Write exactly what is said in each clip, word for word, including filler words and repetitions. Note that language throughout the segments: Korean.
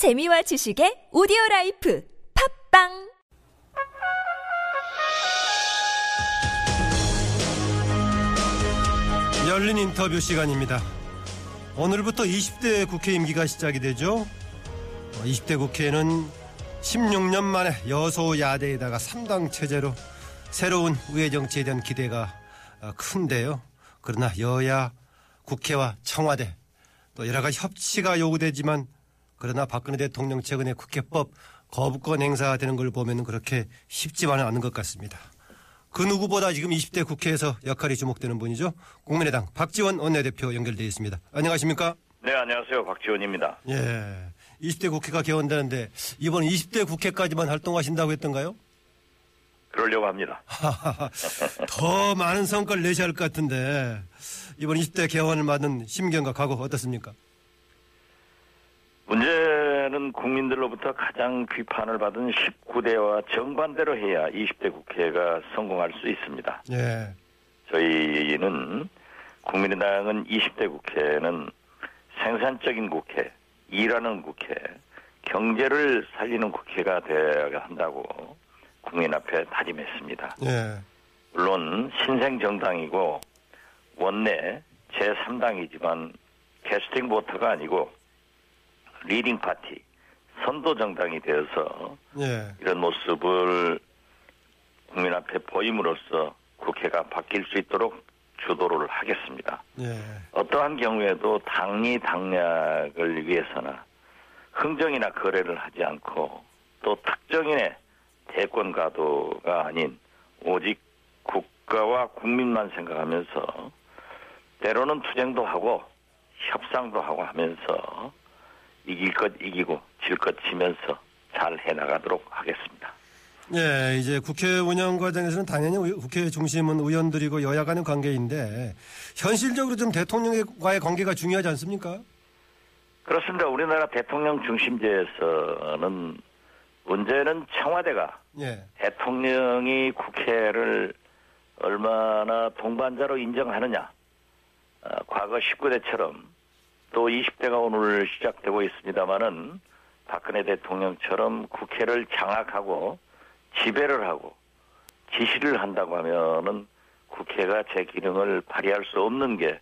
재미와 지식의 오디오라이프 팝빵 열린 인터뷰 시간입니다. 오늘부터 이십 대 국회 임기가 시작이 되죠. 이십 대 국회는 십육 년 만에 여소야대에다가 삼 당 체제로 새로운 우회정치에 대한 기대가 큰데요. 그러나 여야 국회와 청와대 또 여러가지 협치가 요구되지만 그러나 박근혜 대통령 최근에 국회법 거부권 행사되는 걸 보면 그렇게 쉽지만은 않은 것 같습니다. 그 누구보다 지금 이십 대 국회에서 역할이 주목되는 분이죠. 국민의당 박지원 원내대표 연결되어 있습니다. 안녕하십니까? 네, 안녕하세요. 박지원입니다. 예, 이십 대 국회가 개원되는데 이번 이십 대 국회까지만 활동하신다고 했던가요? 그러려고 합니다. 더 많은 성과를 내셔야 할 것 같은데 이번 이십 대 개원을 맞는 심경과 각오 어떻습니까? 문제는 국민들로부터 가장 비판을 받은 십구 대와 정반대로 해야 이십 대 국회가 성공할 수 있습니다. 예. 저희는 국민의당은 이십 대 국회는 생산적인 국회, 일하는 국회, 경제를 살리는 국회가 되어야 한다고 국민 앞에 다짐했습니다. 예. 물론 신생정당이고 원내 제삼 당이지만 캐스팅 보트가 아니고 리딩 파티, 선도 정당이 되어서 예. 이런 모습을 국민 앞에 보임으로써 국회가 바뀔 수 있도록 주도를 하겠습니다. 예. 어떠한 경우에도 당리 당략을 위해서나 흥정이나 거래를 하지 않고 또 특정인의 대권 가도가 아닌 오직 국가와 국민만 생각하면서 때로는 투쟁도 하고 협상도 하고 하면서 이길 것 이기고 질 것 지면서 잘 해나가도록 하겠습니다. 네, 이제 국회 운영 과정에서는 당연히 국회 중심은 의원들이고 여야 간의 관계인데 현실적으로 좀 대통령과의 관계가 중요하지 않습니까? 그렇습니다. 우리나라 대통령 중심제에서는 문제는 청와대가 예. 대통령이 국회를 얼마나 동반자로 인정하느냐. 어, 과거 십구 대처럼 또 이십 대가 오늘 시작되고 있습니다마는 박근혜 대통령처럼 국회를 장악하고 지배를 하고 지시를 한다고 하면은 국회가 제 기능을 발휘할 수 없는 게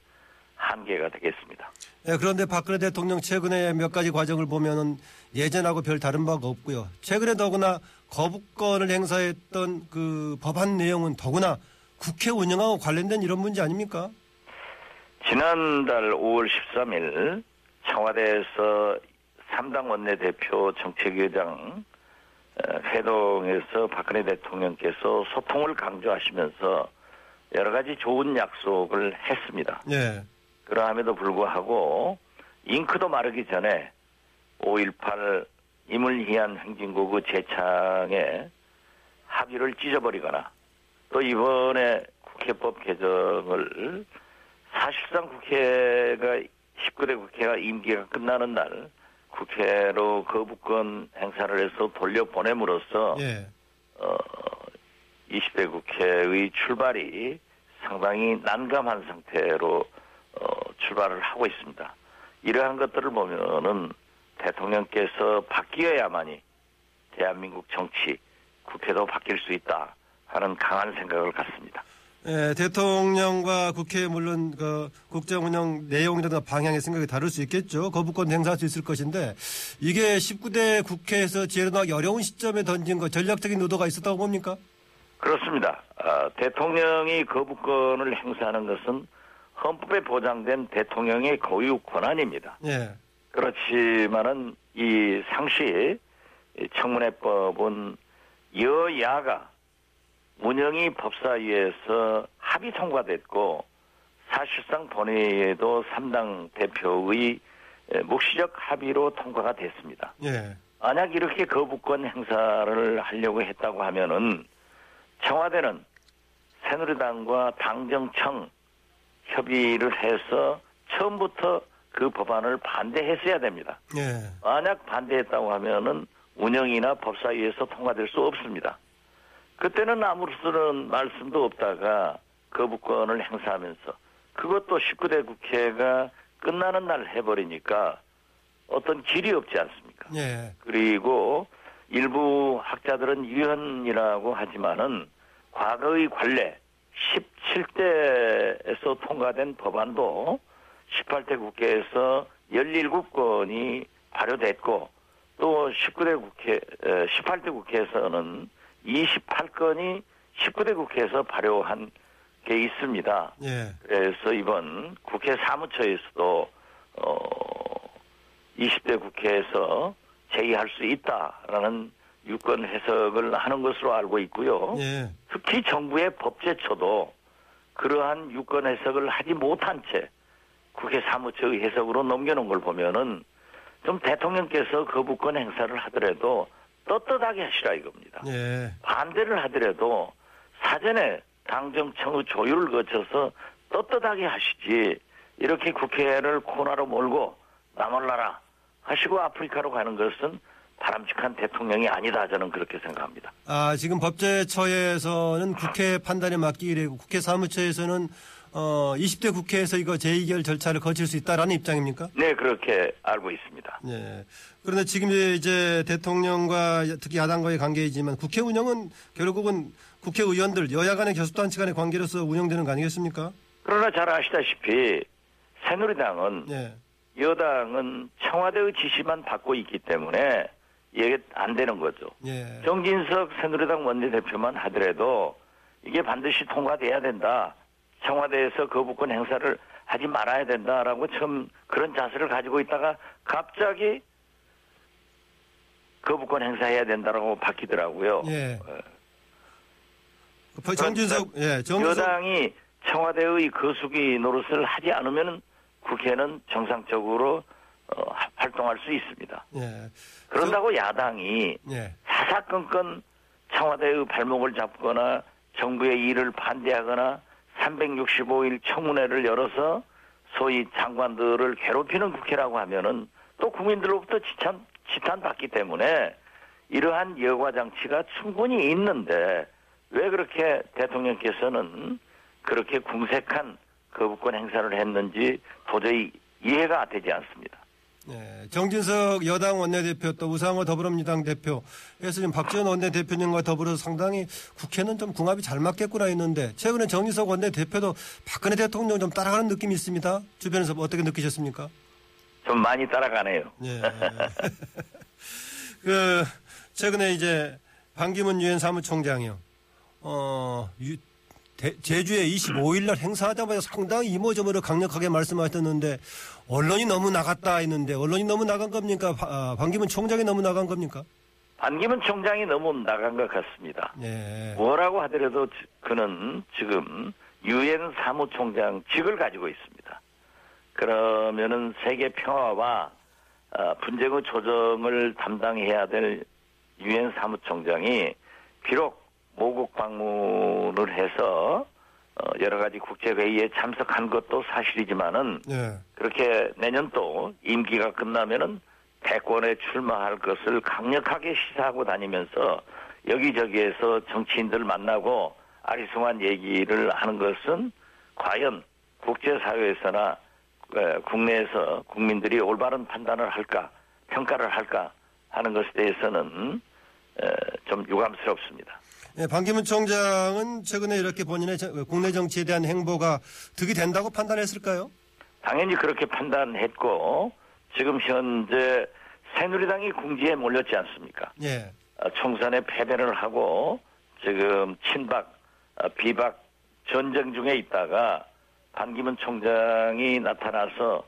한계가 되겠습니다. 네, 그런데 박근혜 대통령 최근에 몇 가지 과정을 보면은 예전하고 별 다른 바가 없고요. 최근에 더구나 거부권을 행사했던 그 법안 내용은 더구나 국회 운영하고 관련된 이런 문제 아닙니까? 지난달 오월 십삼일 청와대에서 삼 당 원내대표 정책위의장 회동에서 박근혜 대통령께서 소통을 강조하시면서 여러 가지 좋은 약속을 했습니다. 네. 그러함에도 불구하고 잉크도 마르기 전에 오일팔 임을희한 행진구구 재창에 합의를 찢어버리거나 또 이번에 국회법 개정을 사실상 국회가 십구 대 국회가 임기가 끝나는 날 국회로 거부권 행사를 해서 돌려보냄으로써 예. 어, 이십 대 국회의 출발이 상당히 난감한 상태로 어, 출발을 하고 있습니다. 이러한 것들을 보면은 대통령께서 바뀌어야만이 대한민국 정치, 국회도 바뀔 수 있다 하는 강한 생각을 갖습니다. 예, 대통령과 국회 물론 그 국정운영 내용이라든가 방향의 생각이 다를 수 있겠죠. 거부권 행사할 수 있을 것인데 이게 십구 대 국회에서 재론하기 어려운 시점에 던진 거 전략적인 의도가 있었다고 봅니까? 그렇습니다. 아, 대통령이 거부권을 행사하는 것은 헌법에 보장된 대통령의 고유 권한입니다. 예. 그렇지만은 이 상시 청문회법은 여야가 운영이 법사위에서 합의 통과됐고 사실상 본회의에도 삼 당 대표의 묵시적 합의로 통과가 됐습니다. 예. 만약 이렇게 거부권 행사를 하려고 했다고 하면은 청와대는 새누리당과 당정청 협의를 해서 처음부터 그 법안을 반대했어야 됩니다. 예. 만약 반대했다고 하면은 운영이나 법사위에서 통과될 수 없습니다. 그때는 아무런 말씀도 없다가 거부권을 행사하면서 그것도 십구 대 국회가 끝나는 날 해버리니까 어떤 길이 없지 않습니까? 아닙니까? 예. 그리고 일부 학자들은 위헌이라고 하지만은 과거의 관례 십칠 대에서 통과된 법안도 십팔 대 국회에서 열일곱 건이 발효됐고 또 십구 대 국회, 십팔 대 국회에서는 이십팔 건이 십구 대 국회에서 발효한 게 있습니다. 예. 그래서 이번 국회 사무처에서도 어, 이십 대 국회에서 제의할 수 있다라는 유권 해석을 하는 것으로 알고 있고요. 예. 특히 정부의 법제처도 그러한 유권 해석을 하지 못한 채 국회 사무처의 해석으로 넘겨놓은 걸 보면은 좀 대통령께서 거부권 행사를 하더라도 떳떳하게 하시라 이겁니다. 예. 반대를 하더라도 사전에 당정청의 조율을 거쳐서 떳떳하게 하시지 이렇게 국회를 코너로 몰고 나몰라라 하시고 아프리카로 가는 것은 바람직한 대통령이 아니다. 저는 그렇게 생각합니다. 아, 지금 법제처에서는 국회 판단에 맡기고 국회 사무처에서는 어, 이십 대 국회에서 이거 재의결 절차를 거칠 수 있다라는 입장입니까? 네, 그렇게 알고 있습니다. 네. 그런데 지금 이제 대통령과 특히 야당과의 관계이지만 국회 운영은 결국은 국회의원들 여야 간의 교섭단체 간의 관계로서 운영되는 거 아니겠습니까? 그러나 잘 아시다시피 새누리당은 네. 여당은 청와대의 지시만 받고 있기 때문에 이게 안 되는 거죠. 예. 정진석 새누리당 원내대표만 하더라도 이게 반드시 통과돼야 된다. 청와대에서 거부권 행사를 하지 말아야 된다라고 처음 그런 자세를 가지고 있다가 갑자기 거부권 행사해야 된다라고 바뀌더라고요. 예. 어. 정진석, 예, 정진석 여당이 청와대의 거수기 노릇을 하지 않으면 국회는 정상적으로 어, 활동할 수 있습니다. 예. 그런다고 저, 야당이 예. 사사건건 청와대의 발목을 잡거나 정부의 일을 반대하거나 삼백육십오 일 청문회를 열어서 소위 장관들을 괴롭히는 국회라고 하면은 또 국민들로부터 지탄, 지탄받기 때문에 이러한 여과장치가 충분히 있는데 왜 그렇게 대통령께서는 그렇게 궁색한 거부권 행사를 했는지 도저히 이해가 되지 않습니다. 네, 정진석 여당 원내대표 또 우상호 더불어민주당 대표 그래서 지금 박지원 원내대표님과 더불어서 상당히 국회는 좀 궁합이 잘 맞겠구나 했는데 최근에 정진석 원내대표도 박근혜 대통령 좀 따라가는 느낌이 있습니다. 주변에서 어떻게 느끼셨습니까? 좀 많이 따라가네요. 네. 그 최근에 이제 반기문 유엔 사무총장이요. 어, 유, 대, 제주에 이십오 일 날 행사하자마자 상당히 이모저모로 강력하게 말씀하셨는데 언론이 너무 나갔다 했는데 언론이 너무 나간 겁니까? 아, 반기문 총장이 너무 나간 겁니까? 반기문 총장이 너무 나간 것 같습니다. 예. 뭐라고 하더라도 그는 지금 유엔 사무총장직을 가지고 있습니다. 그러면은 세계 평화와 분쟁의 조정을 담당해야 될 유엔 사무총장이 비록 모국 방문을 해서 여러 가지 국제회의에 참석한 것도 사실이지만은 예. 그렇게 내년 또 임기가 끝나면은 대권에 출마할 것을 강력하게 시사하고 다니면서 여기저기에서 정치인들 만나고 아리송한 얘기를 하는 것은 과연 국제사회에서나 국내에서 국민들이 올바른 판단을 할까 평가를 할까 하는 것에 대해서는 좀 유감스럽습니다. 네, 반기문 총장은 최근에 이렇게 본인의 국내 정치에 대한 행보가 득이 된다고 판단했을까요? 당연히 그렇게 판단했고 지금 현재 새누리당이 궁지에 몰렸지 않습니까? 예. 총선에 패배를 하고 지금 친박, 비박 전쟁 중에 있다가 반기문 총장이 나타나서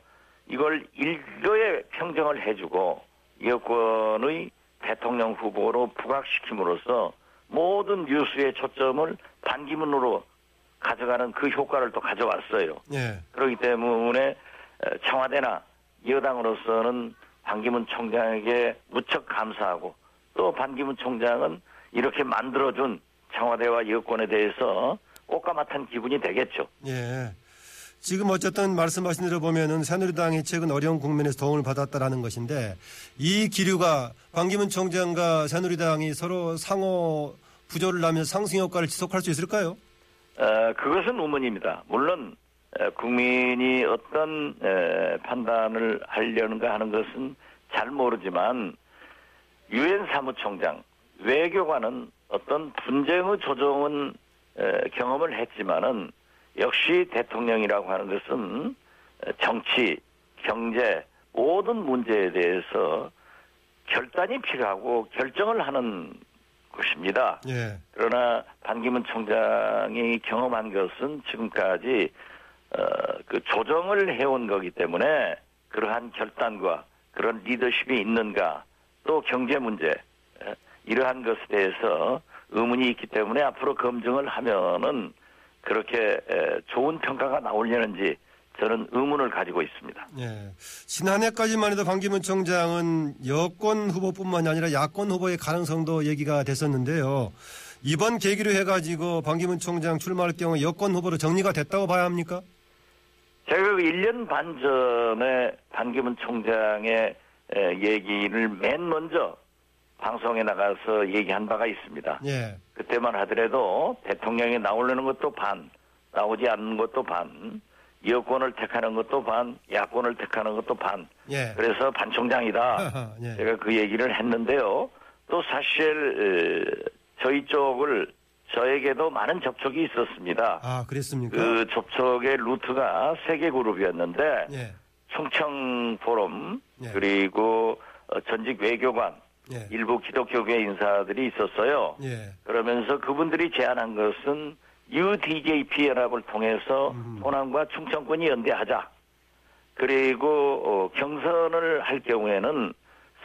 이걸 일로에 평정을 해주고 여권의 대통령 후보로 부각시킴으로써 모든 뉴스의 초점을 반기문으로 가져가는 그 효과를 또 가져왔어요. 예. 그렇기 때문에 청와대나 여당으로서는 반기문 총장에게 무척 감사하고 또 반기문 총장은 이렇게 만들어준 청와대와 여권에 대해서 꽃가마탄 기분이 되겠죠. 예. 지금 어쨌든 말씀하신 대로 보면은 새누리당이 최근 어려운 국면에서 도움을 받았다라는 것인데 이 기류가 반기문 총장과 새누리당이 서로 상호 부조를 하면서 상승 효과를 지속할 수 있을까요? 어, 그것은 의문입니다. 물론 국민이 어떤 판단을 하려는가 하는 것은 잘 모르지만 유엔 사무총장, 외교관은 어떤 분쟁의 조정은 경험을 했지만은 역시 대통령이라고 하는 것은 정치, 경제 모든 문제에 대해서 결단이 필요하고 결정을 하는 것입니다. 예. 그러나 반기문 총장이 경험한 것은 지금까지 어, 그 조정을 해온 거기 때문에 그러한 결단과 그런 리더십이 있는가, 또 경제 문제 이러한 것에 대해서 의문이 있기 때문에 앞으로 검증을 하면은 그렇게 좋은 평가가 나오려는지 저는 의문을 가지고 있습니다. 예. 지난해까지만 해도 반기문 총장은 여권 후보뿐만이 아니라 야권 후보의 가능성도 얘기가 됐었는데요. 이번 계기로 해가지고 반기문 총장 출마할 경우 여권 후보로 정리가 됐다고 봐야 합니까? 제가 일 년 반 전에 반기문 총장의 얘기를 맨 먼저 방송에 나가서 얘기한 바가 있습니다. 예. 그때만 하더라도 대통령이 나오려는 것도 반, 나오지 않는 것도 반, 여권을 택하는 것도 반, 야권을 택하는 것도 반. 예. 그래서 반 총장이다. 예. 제가 그 얘기를 했는데요. 또 사실 저희 쪽을 저에게도 많은 접촉이 있었습니다. 아, 그랬습니까? 그 접촉의 루트가 세 개 그룹이었는데 예. 충청 포럼 예. 그리고 전직 외교관 예. 일부 기독교계 인사들이 있었어요. 예. 그러면서 그분들이 제안한 것은 유디제이피 연합을 통해서 호남과 충청권이 연대하자. 그리고 경선을 할 경우에는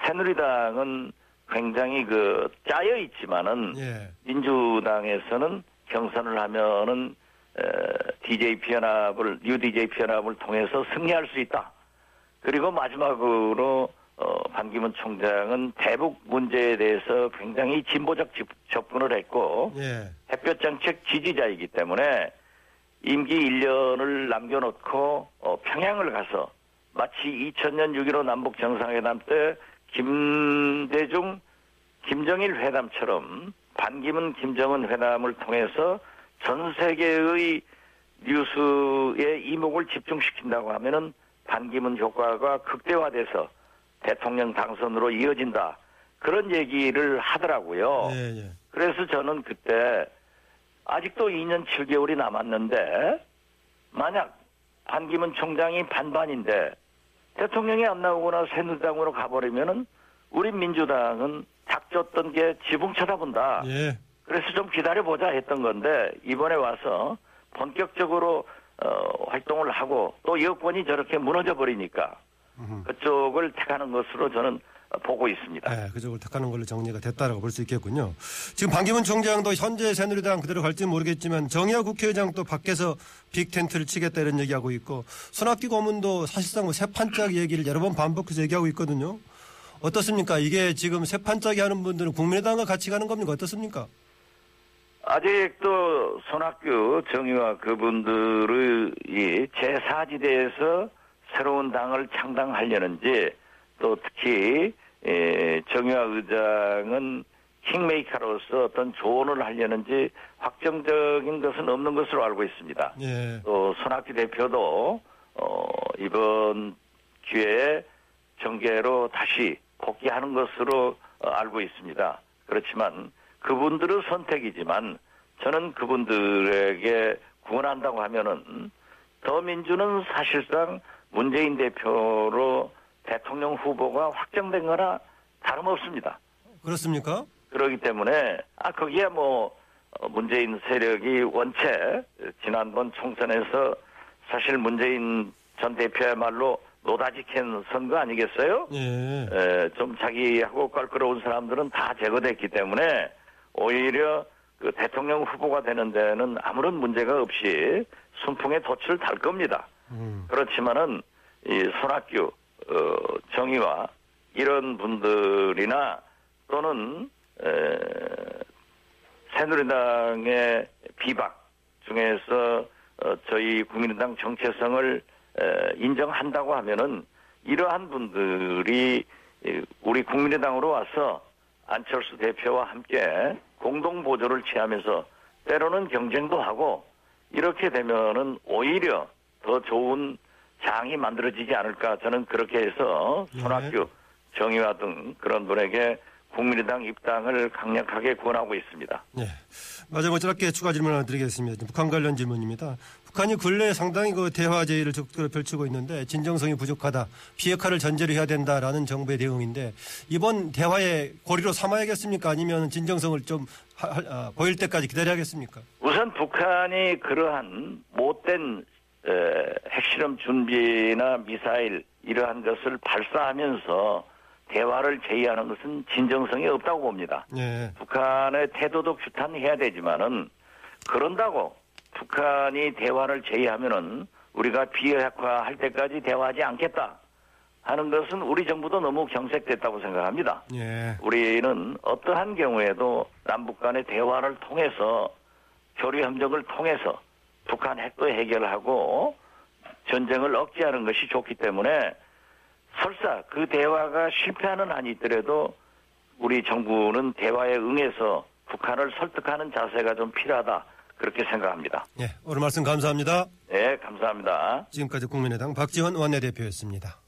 새누리당은 굉장히 그 짜여 있지만은 예. 민주당에서는 경선을 하면은 디제이피 연합을 유디제이피 연합을 통해서 승리할 수 있다. 그리고 마지막으로 어, 반기문 총장은 대북 문제에 대해서 굉장히 진보적 접근을 했고 예. 햇볕 정책 지지자이기 때문에 임기 일 년을 남겨놓고 어, 평양을 가서 마치 이천 년 육 일오 남북 정상회담 때 김대중 김정일 회담처럼 반기문 김정은 회담을 통해서 전 세계의 뉴스에 이목을 집중시킨다고 하면은 반기문 효과가 극대화돼서 대통령 당선으로 이어진다. 그런 얘기를 하더라고요. 예, 예. 그래서 저는 그때 아직도 이 년 칠 개월이 남았는데 만약 반기문 총장이 반반인데 대통령이 안 나오거나 새누리당으로 가버리면은 우리 민주당은 닥쳤던 게 지붕 쳐다본다. 예. 그래서 좀 기다려보자 했던 건데 이번에 와서 본격적으로 어, 활동을 하고 또 여권이 저렇게 무너져버리니까 그쪽을 택하는 것으로 저는 보고 있습니다. 네, 그쪽을 택하는 걸로 정리가 됐다라고 볼 수 있겠군요. 지금 반기문 총장도 현재 새누리당 그대로 갈지 모르겠지만 정의화 국회의장도 밖에서 빅텐트를 치겠다 이런 얘기하고 있고 손학규 고문도 사실상 새판짝 얘기를 여러 번 반복해서 얘기하고 있거든요. 어떻습니까? 이게 지금 새판짝이 하는 분들은 국민의당과 같이 가는 겁니까? 어떻습니까? 아직도 손학규, 정의화 그분들의 제사지대에서 새로운 당을 창당하려는지 또 특히 정의화 의장은 킹메이커로서 어떤 조언을 하려는지 확정적인 것은 없는 것으로 알고 있습니다. 예. 또 손학규 대표도 어, 이번 기회에 정계로 다시 복귀하는 것으로 알고 있습니다. 그렇지만 그분들의 선택이지만 저는 그분들에게 구원한다고 하면은 더민주는 사실상 문재인 대표로 대통령 후보가 확정된 거나 다름없습니다. 그렇습니까? 그렇기 때문에 아 거기에 뭐 문재인 세력이 원체 지난번 총선에서 사실 문재인 전 대표야말로 노다지 캔 선거 아니겠어요? 예. 에, 좀 자기하고 껄끄러운 사람들은 다 제거됐기 때문에 오히려 그 대통령 후보가 되는 데는 아무런 문제가 없이 순풍에 돛을 달 겁니다. 음. 그렇지만은 이 손학규, 어, 정의화 이런 분들이나 또는 에, 새누리당의 비박 중에서 어, 저희 국민의당 정체성을 에, 인정한다고 하면은 이러한 분들이 우리 국민의당으로 와서 안철수 대표와 함께 공동 보조를 취하면서 때로는 경쟁도 하고 이렇게 되면은 오히려 더 좋은 장이 만들어지지 않을까 저는 그렇게 해서 손학규, 정의화 등 그런 분에게 국민의당 입당을 강력하게 권하고 있습니다. 네, 마지막으로 짧게 추가 질문 하나 드리겠습니다. 북한 관련 질문입니다. 북한이 근래에 상당히 그 대화 제의를 적극적으로 펼치고 있는데 진정성이 부족하다, 비핵화를 전제로 해야 된다라는 정부의 대응인데 이번 대화의 고리로 삼아야겠습니까? 아니면 진정성을 좀 하, 하, 보일 때까지 기다려야겠습니까? 우선 북한이 그러한 못된 에, 핵실험 준비나 미사일 이러한 것을 발사하면서 대화를 제의하는 것은 진정성이 없다고 봅니다. 네. 북한의 태도도 규탄해야 되지만은 그런다고 북한이 대화를 제의하면은 우리가 비핵화할 때까지 대화하지 않겠다 하는 것은 우리 정부도 너무 경색됐다고 생각합니다. 네. 우리는 어떠한 경우에도 남북 간의 대화를 통해서 교류 협력을 통해서 북한 핵도 해결하고 전쟁을 억제하는 것이 좋기 때문에 설사 그 대화가 실패하는 한이 있더라도 우리 정부는 대화에 응해서 북한을 설득하는 자세가 좀 필요하다 그렇게 생각합니다. 네, 오늘 말씀 감사합니다. 네, 감사합니다. 지금까지 국민의당 박지원 원내대표였습니다.